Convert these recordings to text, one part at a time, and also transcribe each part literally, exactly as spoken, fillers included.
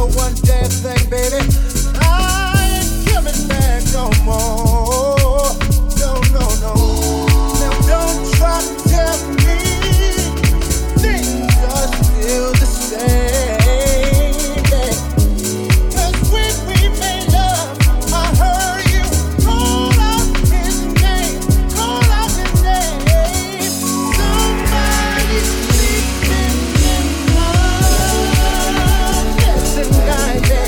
no one damn thing, baby. I ain't coming back no more. No, no, no. Now don't try to tell me things are still the same. Night.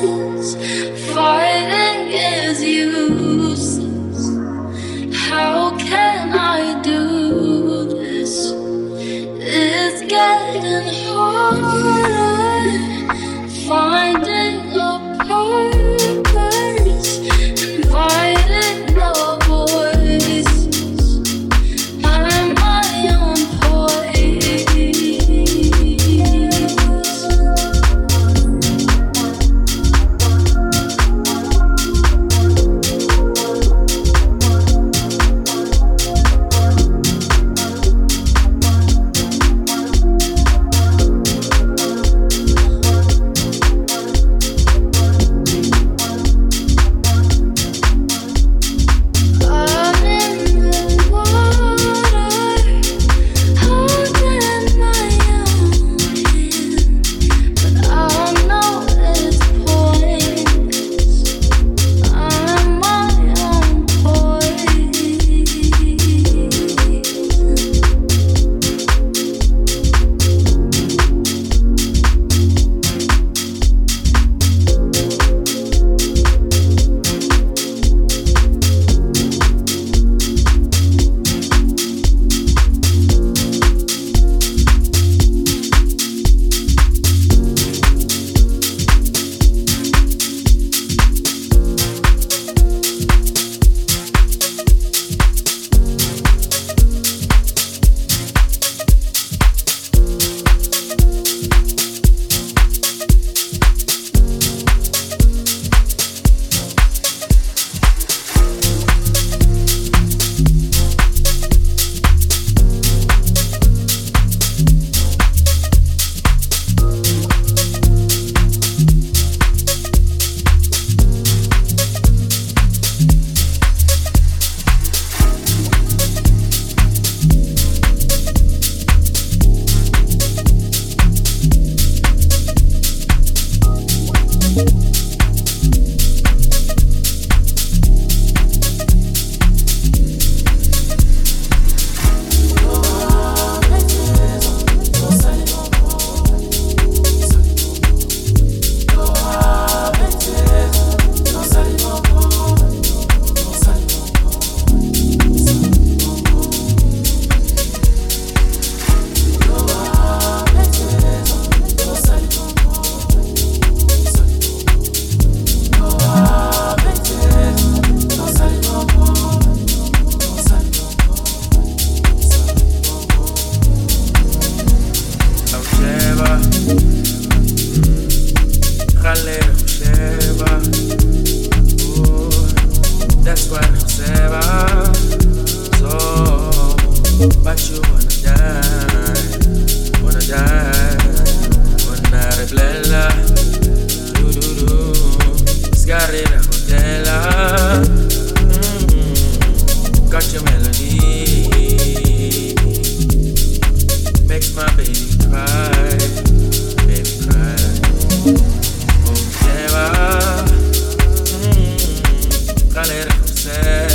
friends. Fighting is useless. How can I do this? It's getting harder finding a purpose and fighting the voices. I'm my own said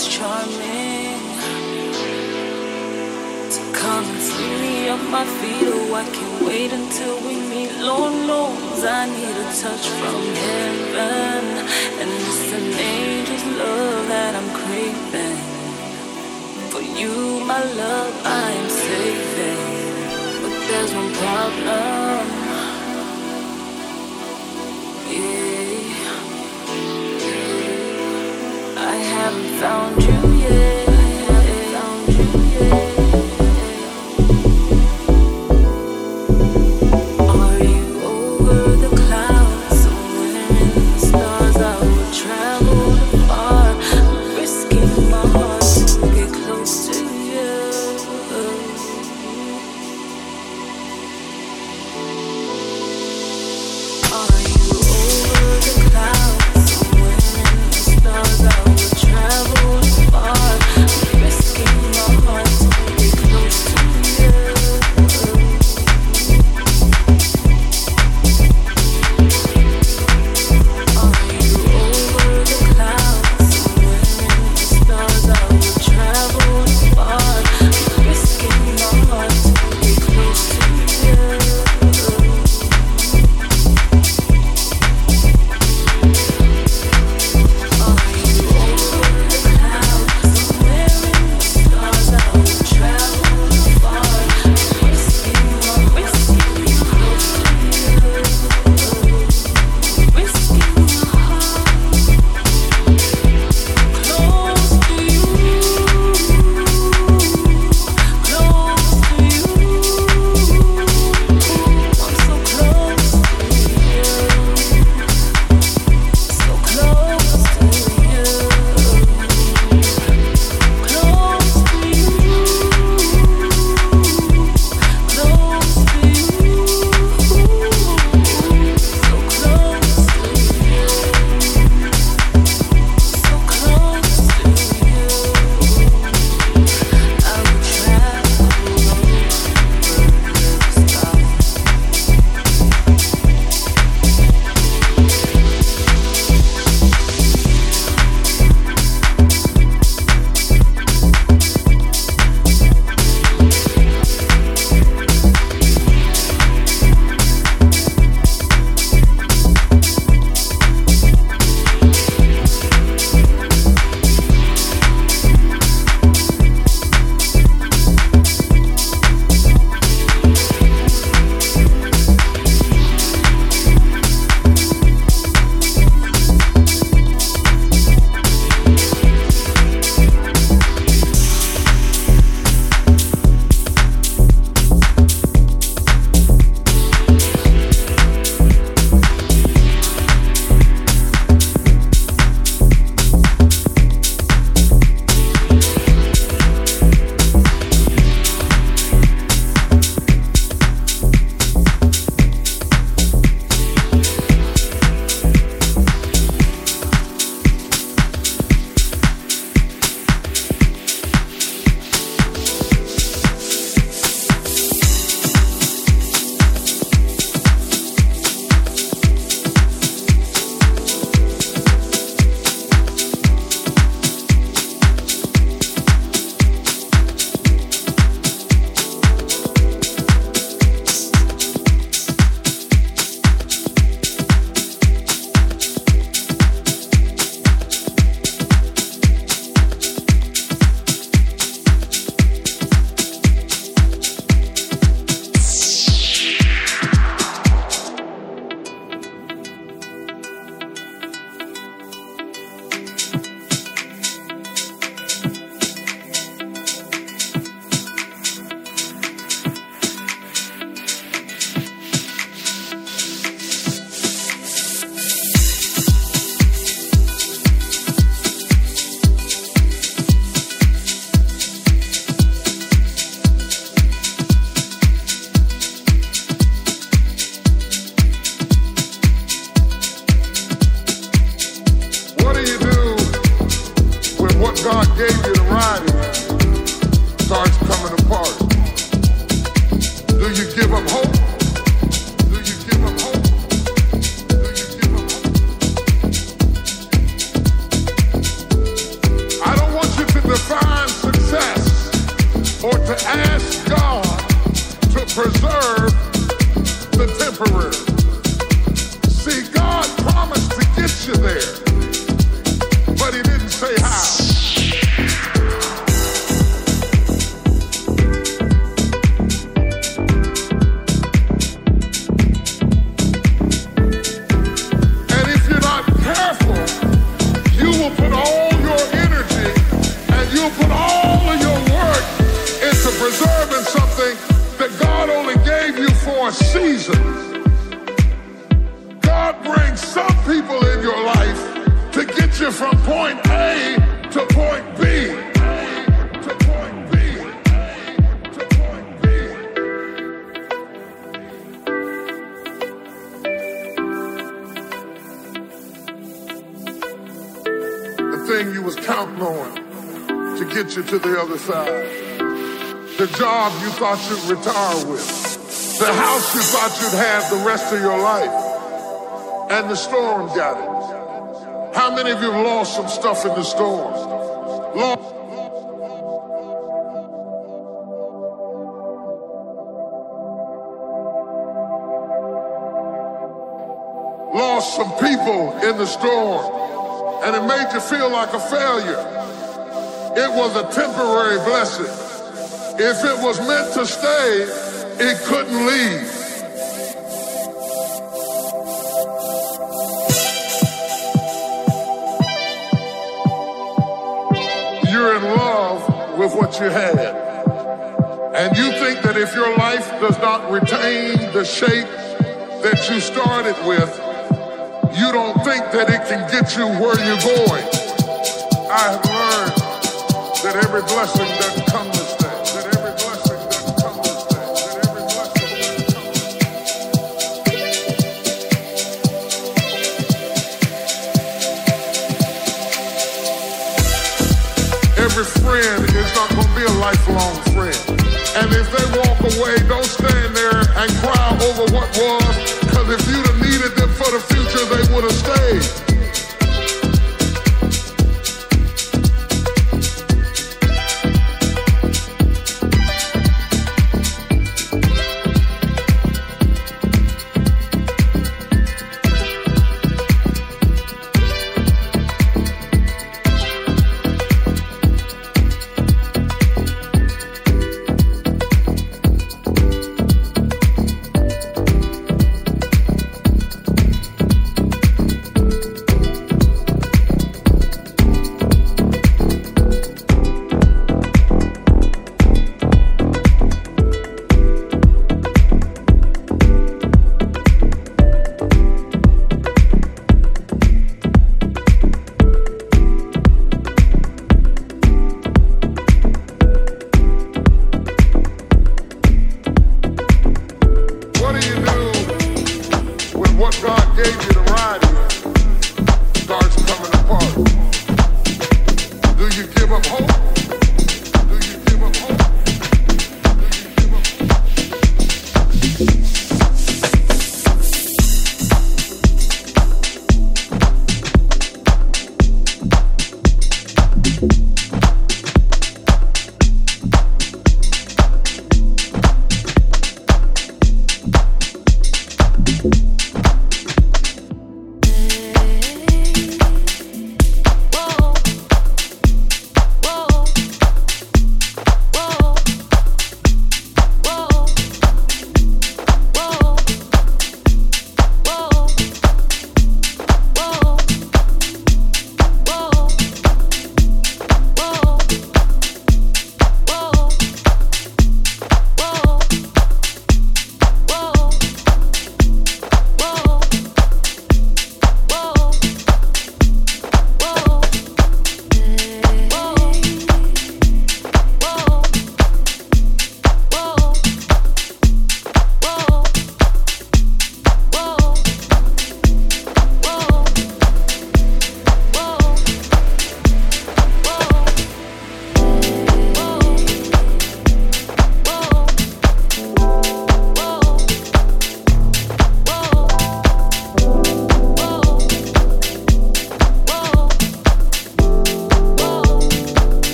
most charming. So come and free me up my feet, oh I can't wait until we meet. Lord knows I need a touch from heaven, and it's an angel's love that I'm craving. For you, my love, I am saving. But there's one problem. Yeah, I haven't found you yet. Travel preserve the temporary. See, God promised to get you there, but he didn't say how. Preserving something that God only gave you for a season. God brings some people in your life to get you from point A to point B. To point B. To point B. The thing you was counting on to get you to the other side. The job you thought you'd retire with, the house you thought you'd have the rest of your life, and the storm got it. How many of you have lost some stuff in the storm? Lost. Lost some people in the storm, and it made you feel like a failure. It was a temporary blessing. If it was meant to stay, it couldn't leave. You're in love with what you had. And you think that if your life does not retain the shape that you started with, you don't think that it can get you where you're going. I have learned that every blessing that comes to friend is not going to be a lifelong friend. And if they walk away, don't stand there and cry over what was, because if you'd have needed them for the future, they would have stayed.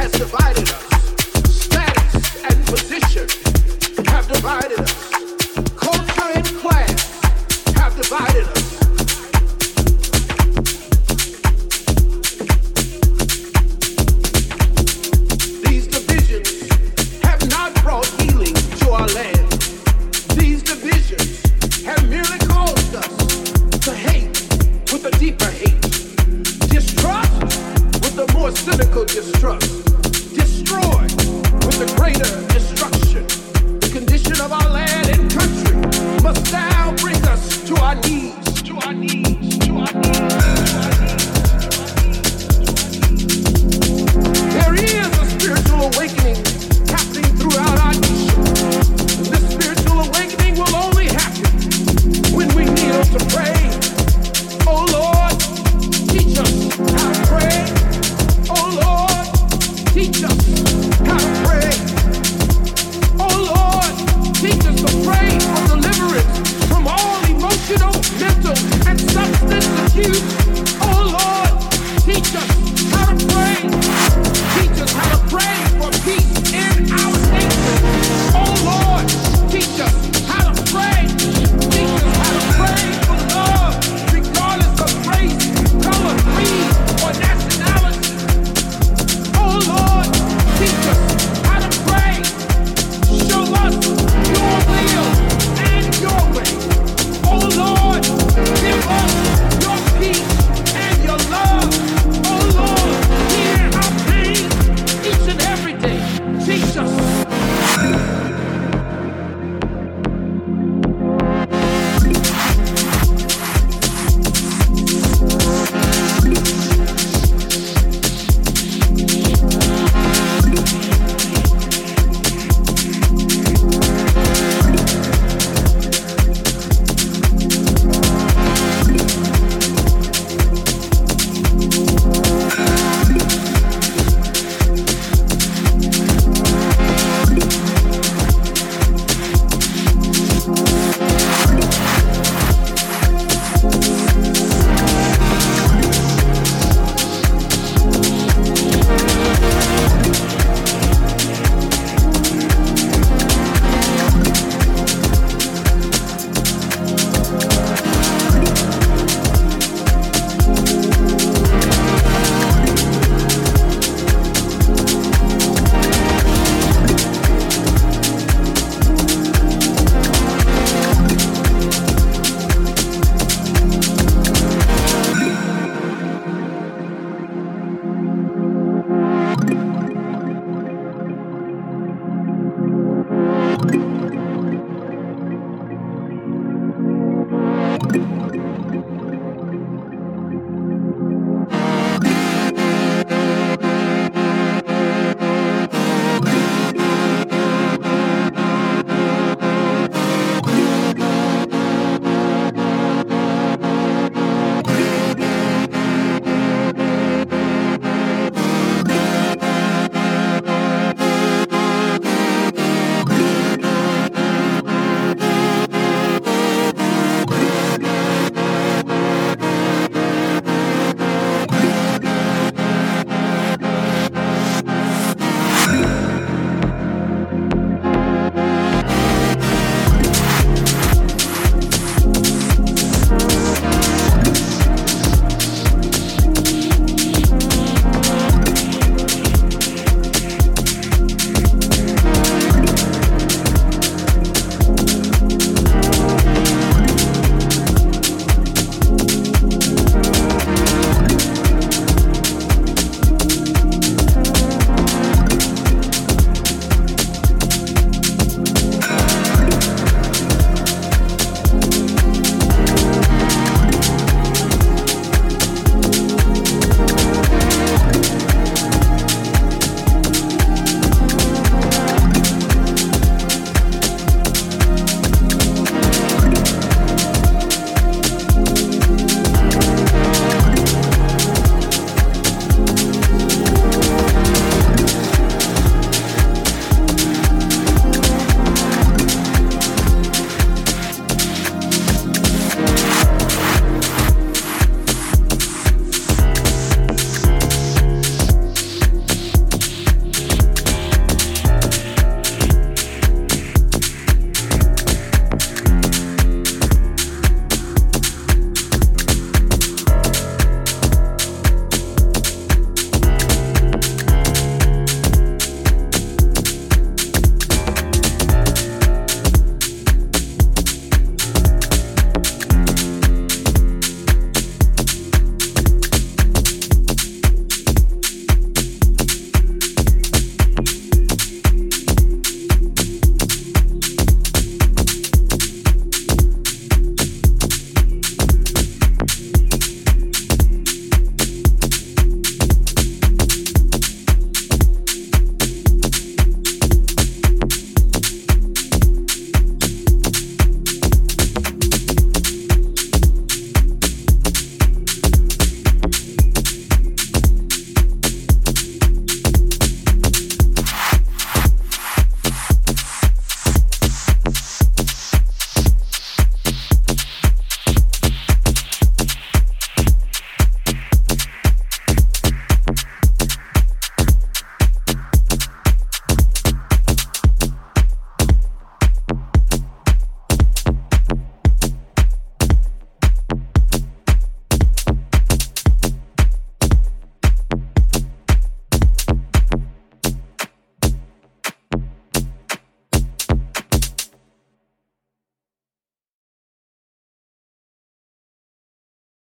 has divided us. Status and position have divided us. Culture and class have divided us. Distrust, destroy with the greater destruction. The condition of our land and country must now bring us to our knees, to our knees, to our knees. There is a spiritual awakening happening throughout our nation. This spiritual awakening will only happen when we kneel to pray. Oh Lord, teach us how to pray. Oh Lord, teach us how to pray. Oh Lord, teach us to pray for deliverance from all emotional, mental, and substance abuse.